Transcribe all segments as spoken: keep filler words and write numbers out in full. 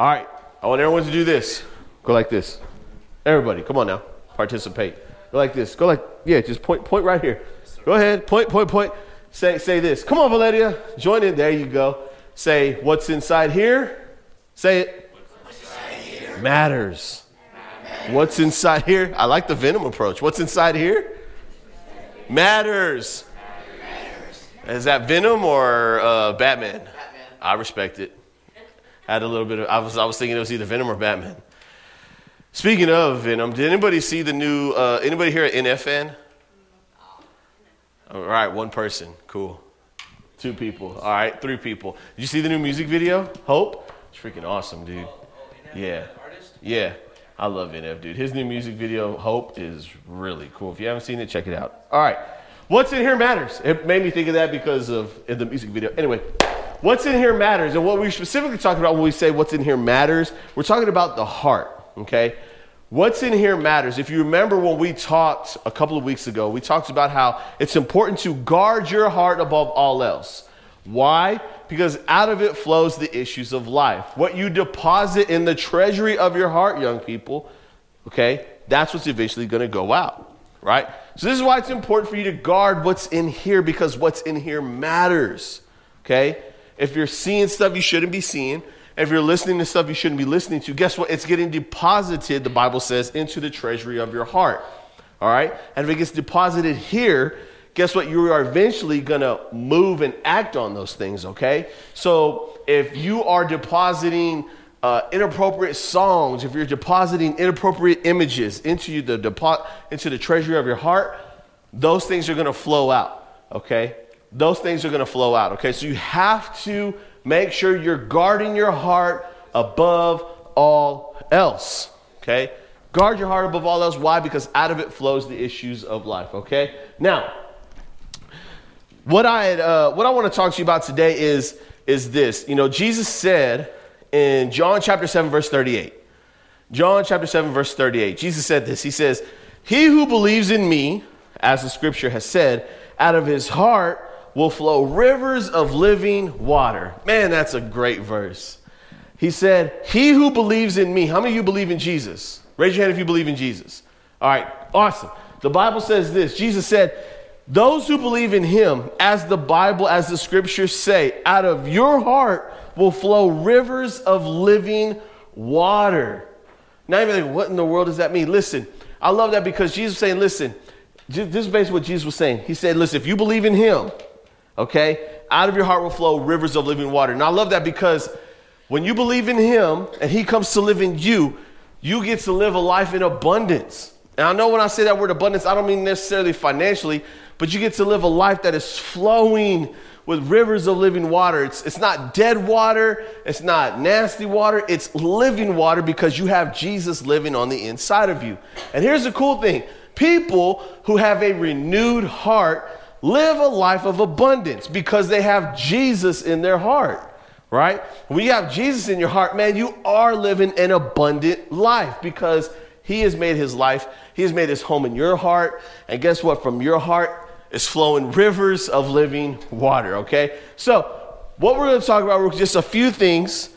All right, I want everyone to do this. Go like this. Everybody, come on now, participate. Go like this. Go like, yeah, just point, point right here. Go ahead, point, point, point. Say, say this. Come on, Valeria, join in. There you go. Say, what's inside here? Say it. What's inside here? Matters. Matters. What's inside here? I like the Venom approach. What's inside here? Matters. Matters. Is that Venom or uh, Batman? Batman? I respect it. I had a little bit of, I was, I was thinking it was either Venom or Batman. Speaking of Venom, did anybody see the new, uh, anybody here at N F N? All right, one person. Cool. Two people. All right, three people. Did you see the new music video, Hope? It's freaking awesome, dude. Oh, oh, yeah. Yeah. I love N F, dude. His new music video, Hope, is really cool. If you haven't seen it, check it out. All right. What's in here matters. It made me think of that because of the music video. Anyway, what's in here matters. And what we specifically talk about when we say what's in here matters, we're talking about the heart. Okay, what's in here matters. If you remember when we talked a couple of weeks ago, we talked about how it's important to guard your heart above all else. Why? Because out of it flows the issues of life. What you deposit in the treasury of your heart, young people, okay, that's what's eventually going to go out, right? So this is why it's important for you to guard what's in here, because what's in here matters, okay? If you're seeing stuff you shouldn't be seeing, if you're listening to stuff you shouldn't be listening to, guess what? It's getting deposited, the Bible says, into the treasury of your heart. All right? And if it gets deposited here, guess what? You are eventually going to move and act on those things, okay? So if you are depositing uh, inappropriate songs, if you're depositing inappropriate images into the, depo- into the treasury of your heart, those things are going to flow out, okay? Those things are going to flow out, okay? So you have to make sure you're guarding your heart above all else, okay? Guard your heart above all else. Why? Because out of it flows the issues of life, okay? Now, what I uh, what I want to talk to you about today is, is this. You know, Jesus said in John chapter seven, verse thirty-eight. John chapter seven, verse thirty-eight. Jesus said this. He says, "He who believes in me, as the scripture has said, out of his heart will flow rivers of living water." Man, that's a great verse. He said, "He who believes in me." How many of you believe in Jesus? Raise your hand if you believe in Jesus. All right, awesome. The Bible says this. Jesus said, "Those who believe in him, as the Bible, as the scriptures say, out of your heart will flow rivers of living water." Now you're like, what in the world does that mean? Listen, I love that because Jesus was saying, listen, this is basically what Jesus was saying. He said, listen, if you believe in him, okay, out of your heart will flow rivers of living water. And I love that because when you believe in him and he comes to live in you, you get to live a life in abundance. And I know when I say that word abundance, I don't mean necessarily financially, but you get to live a life that is flowing with rivers of living water. It's, it's not dead water. It's not nasty water. It's living water because you have Jesus living on the inside of you. And here's the cool thing. People who have a renewed heart live a life of abundance because they have Jesus in their heart, right? When you have Jesus in your heart, man, you are living an abundant life because he has made his life, he has made his home in your heart. And guess what? From your heart is flowing rivers of living water, okay? So what we're going to talk about are just a few things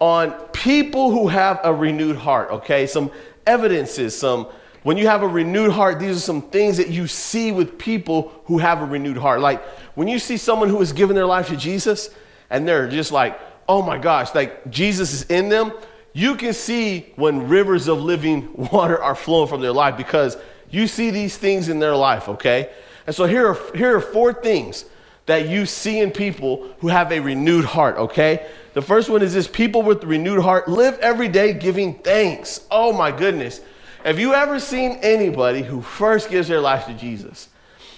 on people who have a renewed heart, okay? Some evidences, some When you have a renewed heart, these are some things that you see with people who have a renewed heart. Like when you see someone who has given their life to Jesus and they're just like, oh my gosh, like Jesus is in them. You can see when rivers of living water are flowing from their life because you see these things in their life, okay? And so here are, here are four things that you see in people who have a renewed heart, okay? The first one is this: people with a renewed heart live every day giving thanks. Oh my goodness. Have you ever seen anybody who first gives their life to Jesus?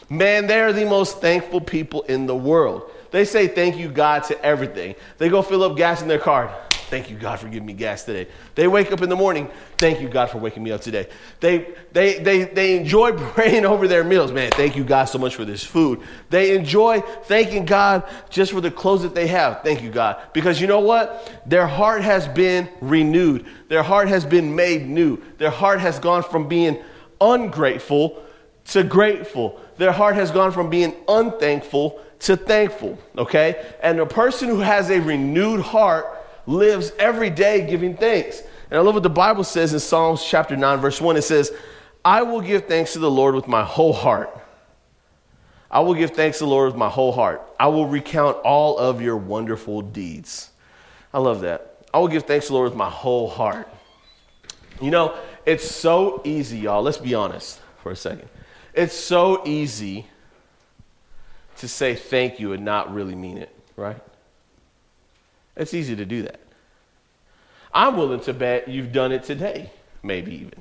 Man, they are the most thankful people in the world. They say thank you, God, to everything. They go fill up gas in their car. Thank you, God, for giving me gas today. They wake up in the morning. Thank you, God, for waking me up today. They they they they enjoy praying over their meals. Man, thank you, God, so much for this food. They enjoy thanking God just for the clothes that they have. Thank you, God. Because you know what? Their heart has been renewed. Their heart has been made new. Their heart has gone from being ungrateful to grateful. Their heart has gone from being unthankful to thankful, okay? And a person who has a renewed heart lives every day giving thanks. And I love what the Bible says in Psalms chapter nine, verse one. It says, I will give thanks to the Lord with my whole heart. I will give thanks to the Lord with my whole heart. I will recount all of your wonderful deeds. I love that. I will give thanks to the Lord with my whole heart. You know, it's so easy, y'all. Let's be honest for a second. It's so easy to say thank you and not really mean it, right? It's easy to do that. I'm willing to bet you've done it today, maybe even.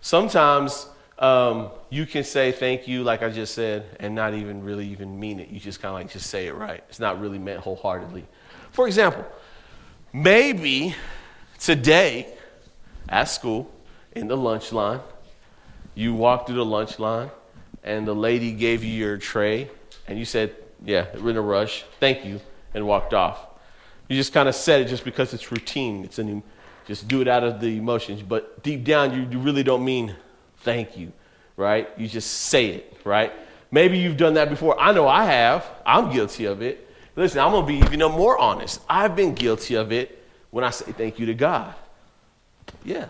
Sometimes um, you can say thank you, like I just said, and not even really even mean it. You just kind of like just say it right. It's not really meant wholeheartedly. For example, maybe today at school in the lunch line, you walked through the lunch line and the lady gave you your tray and you said, yeah, we're in a rush, thank you, and walked off. You just kind of said it just because it's routine. It's an, just do it out of the emotions. But deep down, you, you really don't mean thank you, right? You just say it, right? Maybe you've done that before. I know I have. I'm guilty of it. Listen, I'm going to be even more honest. I've been guilty of it when I say thank you to God. Yeah.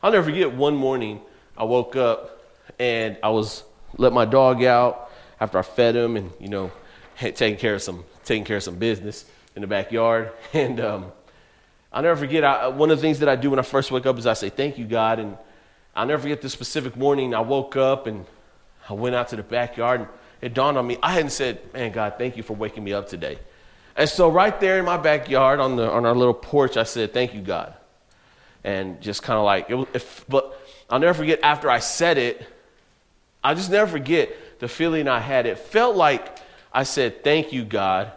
I'll never forget one morning I woke up and I was let my dog out after I fed him and, you know, had taken care of some, taking care of some business in the backyard. And um, I'll never forget, I, one of the things that I do when I first wake up is I say, thank you, God. And I'll never forget this specific morning. I woke up and I went out to the backyard and it dawned on me. I hadn't said, man, God, thank you for waking me up today. And so right there in my backyard on the on our little porch, I said, thank you, God. And just kind of like, it was, if, but I'll never forget after I said it, I'll just never forget the feeling I had. It felt like I said, thank you, God.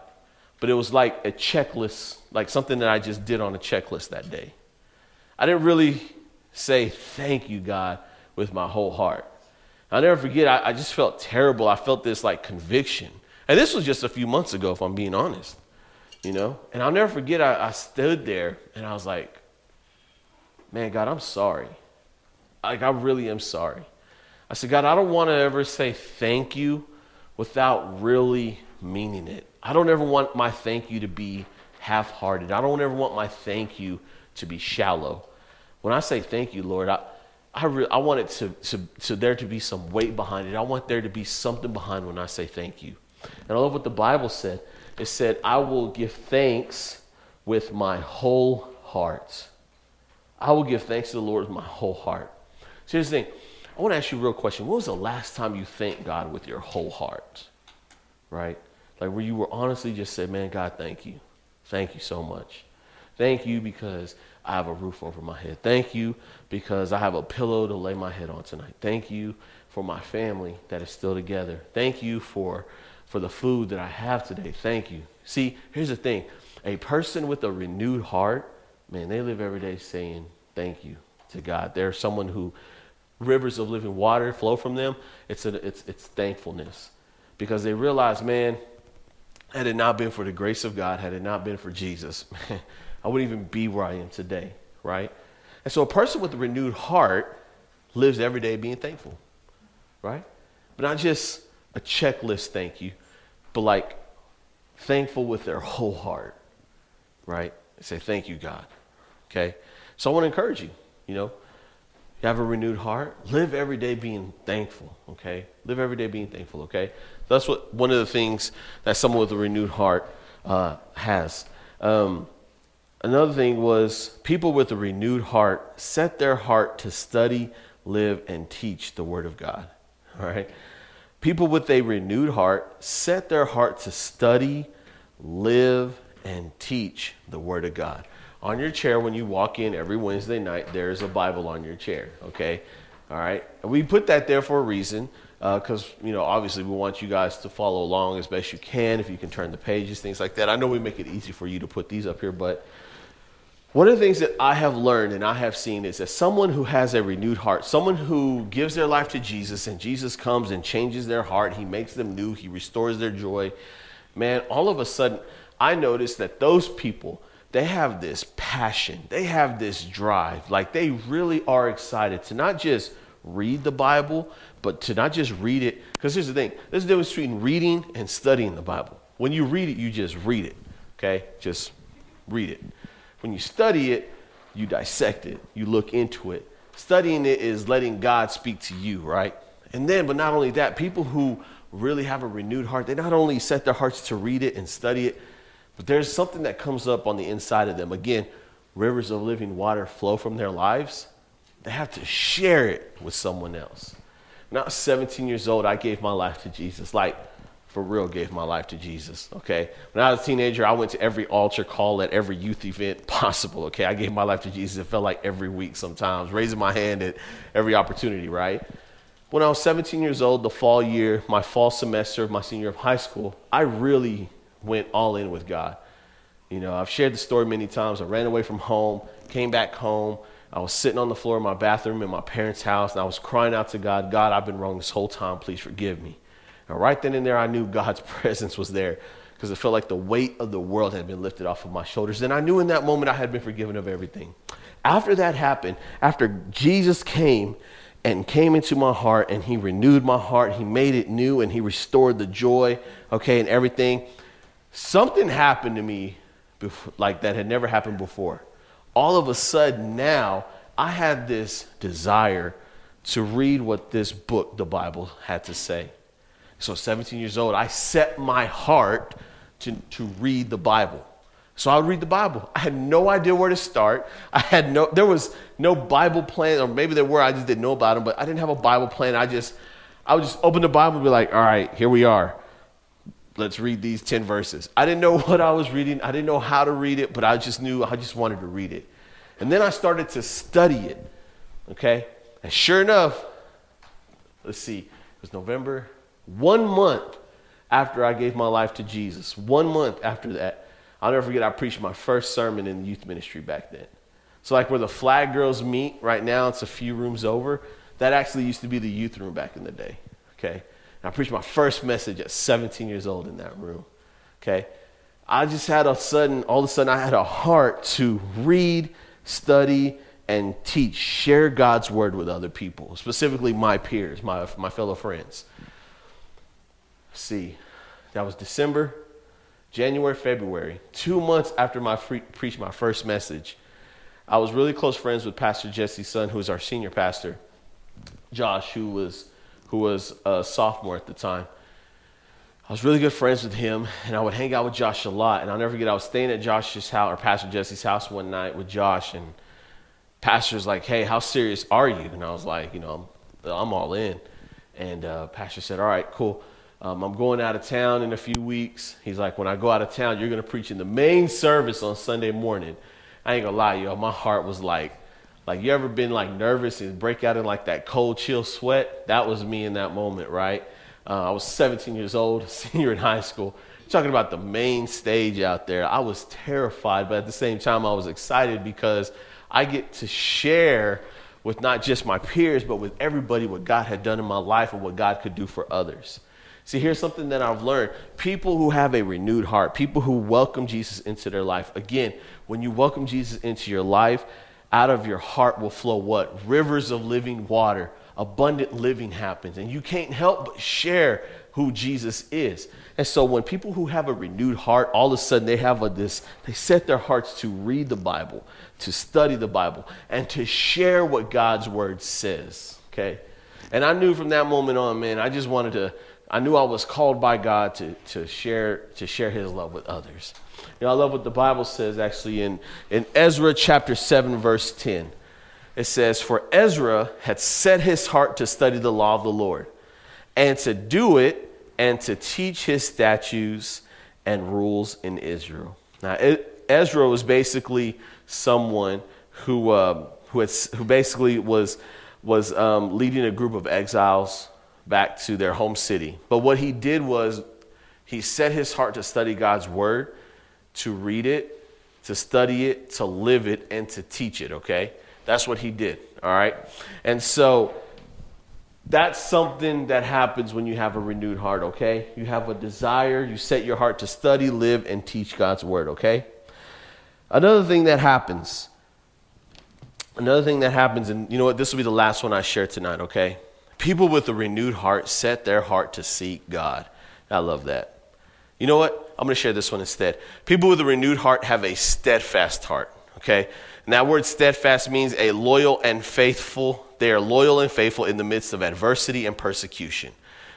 But it was like a checklist, like something that I just did on a checklist that day. I didn't really say thank you, God, with my whole heart. I'll never forget, I, I just felt terrible. I felt this like conviction. And this was just a few months ago, if I'm being honest, you know. And I'll never forget, I, I stood there and I was like, man, God, I'm sorry. Like, I really am sorry. I said, God, I don't want to ever say thank you without really meaning it. I don't ever want my thank you to be half-hearted. I don't ever want my thank you to be shallow. When I say thank you, Lord, I I, re- I want it to, to, to there to be some weight behind it. I want there to be something behind when I say thank you. And I love what the Bible said. It said, I will give thanks with my whole heart. I will give thanks to the Lord with my whole heart. So here's the thing. I want to ask you a real question. When was the last time you thanked God with your whole heart? Right? Like where you were honestly just said, man, God, thank you. Thank you so much. Thank you because I have a roof over my head. Thank you because I have a pillow to lay my head on tonight. Thank you for my family that is still together. Thank you for, for the food that I have today. Thank you. See, here's the thing. A person with a renewed heart, man, they live every day saying thank you to God. They're someone who rivers of living water flow from them. It's a, it's it's thankfulness because they realize, man, had it not been for the grace of God, had it not been for Jesus, man, I wouldn't even be where I am today, right? And so a person with a renewed heart lives every day being thankful, right? But not just a checklist thank you, but like thankful with their whole heart, right? They say, thank you, God, okay? So I want to encourage you, you know, you have a renewed heart, live every day being thankful, okay? Live every day being thankful, okay? That's what one of the things that someone with a renewed heart uh, has. Um, another thing was people with a renewed heart set their heart to study, live, and teach the Word of God, all right? People with a renewed heart set their heart to study, live, and teach the Word of God. On your chair when you walk in every Wednesday night, there is a Bible on your chair, okay? All right? And we put that there for a reason because, uh, you know, obviously we want you guys to follow along as best you can, if you can turn the pages, things like that. I know we make it easy for you to put these up here, but one of the things that I have learned and I have seen is that someone who has a renewed heart, someone who gives their life to Jesus and Jesus comes and changes their heart, he makes them new, he restores their joy, man, all of a sudden I noticed that those people, they have this passion. They have this drive. Like they really are excited to not just read the Bible, but to not just read it. Because here's the thing. There's a difference between reading and studying the Bible. When you read it, you just read it. Okay? Just read it. When you study it, you dissect it, you look into it. Studying it is letting God speak to you, right? And then, but not only that, people who really have a renewed heart, they not only set their hearts to read it and study it, but there's something that comes up on the inside of them. Again, rivers of living water flow from their lives. They have to share it with someone else. When I was seventeen years old, I gave my life to Jesus. Like, for real, gave my life to Jesus, okay? When I was a teenager, I went to every altar call at every youth event possible, okay? I gave my life to Jesus. It felt like every week sometimes, raising my hand at every opportunity, right? When I was seventeen years old, the fall year, my fall semester of my senior year of high school, I really went all in with God. You know, I've shared the story many times. I ran away from home, came back home. I was sitting on the floor of my bathroom in my parents' house, and I was crying out to God, God, I've been wrong this whole time. Please forgive me. And right then and there, I knew God's presence was there because it felt like the weight of the world had been lifted off of my shoulders. And I knew in that moment I had been forgiven of everything. After that happened, after Jesus came and came into my heart and he renewed my heart, he made it new and he restored the joy, okay, and everything. Something happened to me before, like that had never happened before. All of a sudden now, I had this desire to read what this book, the Bible, had to say. So seventeen years old, I set my heart to, to read the Bible. So I would read the Bible. I had no idea where to start. I had no, there was no Bible plan, or maybe there were, I just didn't know about them, but I didn't have a Bible plan. I just, I would just open the Bible and be like, all right, here we are. Let's read these ten verses. I didn't know what I was reading. I didn't know how to read it, but I just knew, I just wanted to read it. And then I started to study it, okay? And sure enough, let's see, it was November. One month after I gave my life to Jesus, one month after that, I'll never forget, I preached my first sermon in the youth ministry back then. So like where the flag girls meet right now, it's a few rooms over. That actually used to be the youth room back in the day, okay? And I preached my first message at seventeen years old in that room, okay? I just had a sudden, all of a sudden I had a heart to read, study, and teach, share God's word with other people, specifically my peers, my, my fellow friends. See, that was December, January, February, two months after I pre- preached my first message. I was really close friends with Pastor Jesse's son, who is our senior pastor, Josh, who was who was a sophomore at the time. I was really good friends with him, and I would hang out with Josh a lot. And I'll never forget, I was staying at Josh's house, or Pastor Jesse's house one night with Josh, and Pastor's like, hey, how serious are you? And I was like, you know, I'm, I'm all in. And uh, Pastor said, all right, cool. Um, I'm going out of town in a few weeks. He's like, when I go out of town, you're going to preach in the main service on Sunday morning. I ain't going to lie, y'all. My heart was like, like you ever been like nervous and break out in like that cold, chill sweat? That was me in that moment, right? Uh, I was seventeen years old, senior in high school. Talking about the main stage out there. I was terrified, but at the same time, I was excited because I get to share with not just my peers, but with everybody what God had done in my life and what God could do for others. See, here's something that I've learned. People who have a renewed heart, people who welcome Jesus into their life. Again, when you welcome Jesus into your life, out of your heart will flow what? Rivers of living water. Abundant living happens. And you can't help but share who Jesus is. And so when people who have a renewed heart, all of a sudden they have a, this, they set their hearts to read the Bible, to study the Bible, and to share what God's word says. Okay? And I knew from that moment on, man, I just wanted to, I knew I was called by God to, to share to share his love with others. You know, I love what the Bible says actually in, in Ezra chapter seven, verse ten. It says, for Ezra had set his heart to study the law of the Lord and to do it and to teach his statutes and rules in Israel. Now, Ezra was basically someone who uh, who, had, who basically was, was um, leading a group of exiles back to their home city. But what he did was he set his heart to study God's word, to read it, to study it, to live it, and to teach it, okay? That's what he did, all right? And so that's something that happens when you have a renewed heart, okay? You have a desire, you set your heart to study, live, and teach God's word, okay? Another thing that happens, another thing that happens, and you know what, this will be the last one I share tonight, okay? People with a renewed heart set their heart to seek God. I love that. You know what? I'm going to share this one instead. People with a renewed heart have a steadfast heart, okay? And that word steadfast means a loyal and faithful. They are loyal and faithful in the midst of adversity and persecution.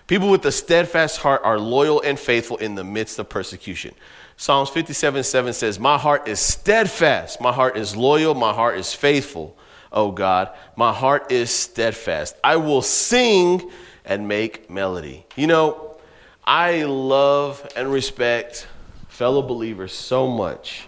People with a steadfast heart are loyal and faithful in the midst of persecution. Psalms fifty-seven seven says, my heart is steadfast. My heart is loyal. My heart is faithful. Oh God, my heart is steadfast. I will sing and make melody. You know, I love and respect fellow believers so much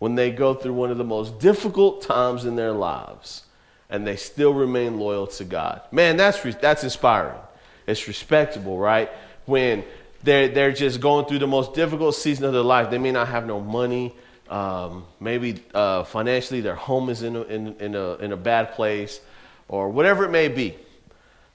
when they go through one of the most difficult times in their lives and they still remain loyal to God. Man, that's re- that's inspiring. It's respectable, right? When they're, they're just going through the most difficult season of their life, they may not have no money. Um, maybe uh, financially their home is in a, in, in, a, in a bad place or whatever it may be.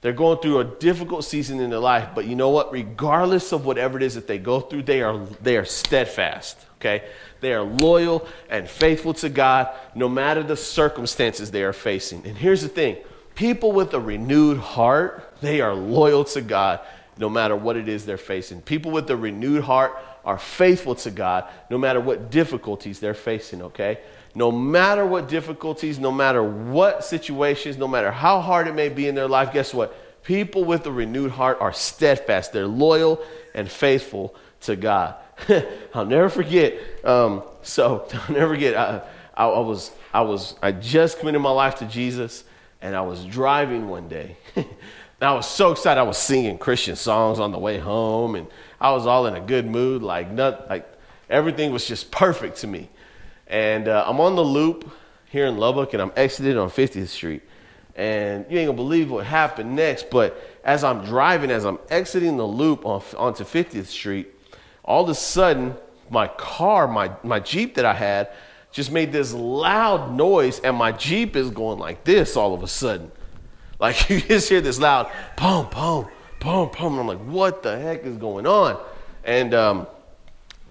They're going through a difficult season in their life, but you know what? Regardless of whatever it is that they go through, they are they are steadfast, okay? They are loyal and faithful to God no matter the circumstances they are facing. And here's the thing. People with a renewed heart, they are loyal to God no matter what it is they're facing. People with a renewed heart are faithful to God no matter what difficulties they're facing, okay? No matter what difficulties, no matter what situations, no matter how hard it may be in their life, guess what? People with a renewed heart are steadfast. They're loyal and faithful to God. I'll never forget. Um, so I'll never forget. I, I, I was, I was, I just committed my life to Jesus, and I was driving one day. And I was so excited. I was singing Christian songs on the way home, and I was all in a good mood. Like, not, like everything was just perfect to me. And uh, I'm on the loop here in Lubbock, and I'm exited on fiftieth street. And you ain't going to believe what happened next, but as I'm driving, as I'm exiting the loop on, onto fiftieth street, all of a sudden, my car, my, my Jeep that I had, just made this loud noise, and my Jeep is going like this all of a sudden. Like, you just hear this loud, boom, boom, boom, boom. And I'm like, what the heck is going on? And um,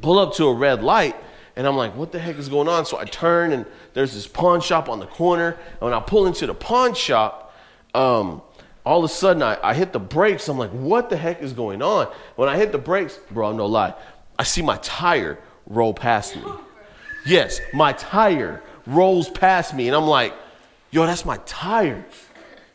pull up to a red light, and I'm like, what the heck is going on? So I turn, and there's this pawn shop on the corner. And when I pull into the pawn shop, um, all of a sudden, I, I hit the brakes. I'm like, what the heck is going on? When I hit the brakes, bro, no lie, I see my tire roll past me. Yes, my tire rolls past me. And I'm like, yo, that's my tire.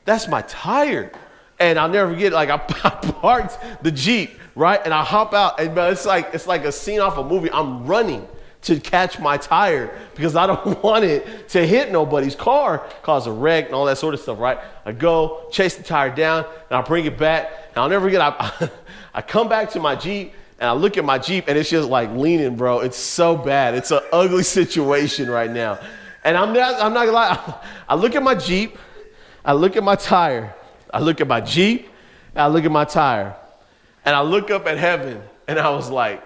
That's my tire. And I'll never forget, like, I, I parked the Jeep, right? And I hop out, and it's like it's like a scene off a movie. I'm running to catch my tire because I don't want it to hit nobody's car, cause a wreck and all that sort of stuff, right? I go, chase the tire down, and I bring it back. And I'll never forget, I, I come back to my Jeep, and I look at my Jeep, and it's just like leaning, bro. It's so bad. It's an ugly situation right now. And I'm not, I'm not gonna lie, I look at my Jeep, I look at my tire, I look at my Jeep, and I look at my tire, and I look up at heaven, and I was like,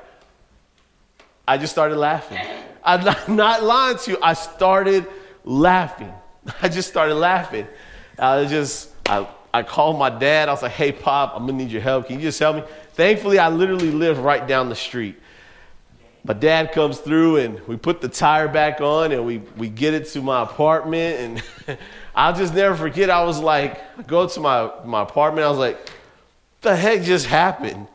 I just started laughing. I'm not, not lying to you. I started laughing. I just started laughing. I just, I, I called my dad. I was like, hey, Pop, I'm going to need your help. Can you just help me? Thankfully, I literally live right down the street. My dad comes through, and we put the tire back on, and we, we get it to my apartment. And I'll just never forget. I was like, I go to my, my apartment. I was like, what the heck just happened?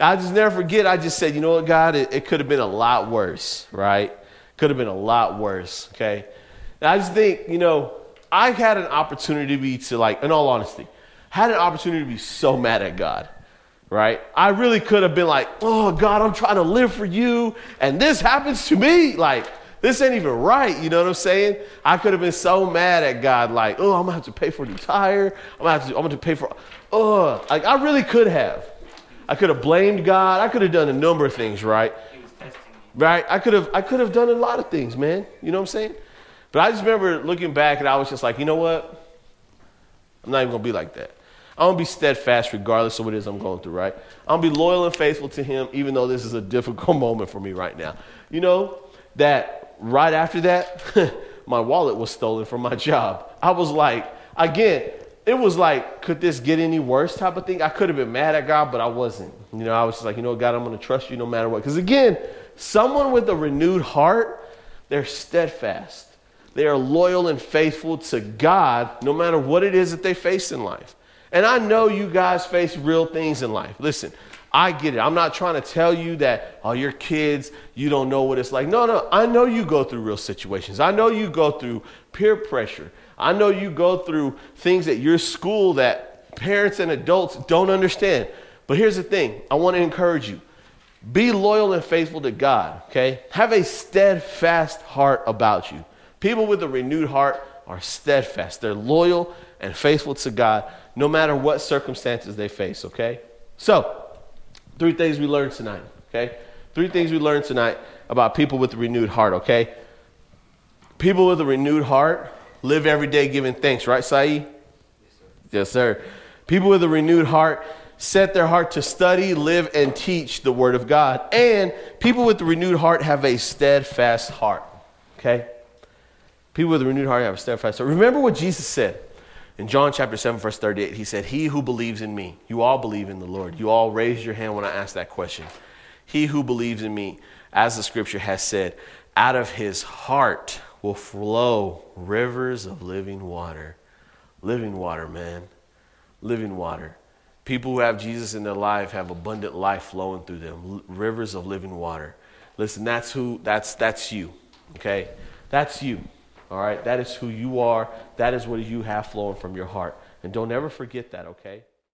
I just never forget. I just said, you know what, God, it, it could have been a lot worse, right? Could have been a lot worse, okay? And I just think, you know, I had an opportunity to be to like, in all honesty, had an opportunity to be so mad at God, right? I really could have been like, oh, God, I'm trying to live for you, and this happens to me. Like, this ain't even right, you know what I'm saying? I could have been so mad at God, like, oh, I'm going to have to pay for the tire. I'm going to have to, I'm going to pay for, oh, like, I really could have. I could have blamed God. I could have done a number of things, right? He was testing me. Right? I could have I could have done a lot of things, man. You know what I'm saying? But I just remember looking back, and I was just like, you know what? I'm not even going to be like that. I'm going to be steadfast regardless of what it is I'm going through, right? I'm going to be loyal and faithful to him, even though this is a difficult moment for me right now. You know, that right after that, my wallet was stolen from my job. I was like, again, it was like, could this get any worse type of thing? I could have been mad at God, but I wasn't. You know, I was just like, you know, God, I'm going to trust you no matter what. Because again, someone with a renewed heart, they're steadfast. They are loyal and faithful to God no matter what it is that they face in life. And I know you guys face real things in life. Listen, I get it. I'm not trying to tell you that, oh, your kids, you don't know what it's like. No, no, I know you go through real situations. I know you go through peer pressure. I know you go through things at your school that parents and adults don't understand. But here's the thing. I want to encourage you. Be loyal and faithful to God, okay? Have a steadfast heart about you. People with a renewed heart are steadfast. They're loyal and faithful to God no matter what circumstances they face, okay? So, three things we learned tonight, okay? Three things we learned tonight about people with a renewed heart, okay? People with a renewed heart live every day giving thanks, right, Saeed? Yes, sir. People with a renewed heart set their heart to study, live, and teach the Word of God. And people with a renewed heart have a steadfast heart, okay? People with a renewed heart have a steadfast heart. Remember what Jesus said in John chapter seven, verse thirty-eight. He said, he who believes in me, you all believe in the Lord. You all raised your hand when I asked that question. He who believes in me, as the scripture has said, out of his heart will flow rivers of living water. Living water, man. Living water. People who have Jesus in their life have abundant life flowing through them. Rivers of living water. Listen, that's who, that's, that's you. Okay? That's you. All right? That is who you are. That is what you have flowing from your heart. And don't ever forget that, okay?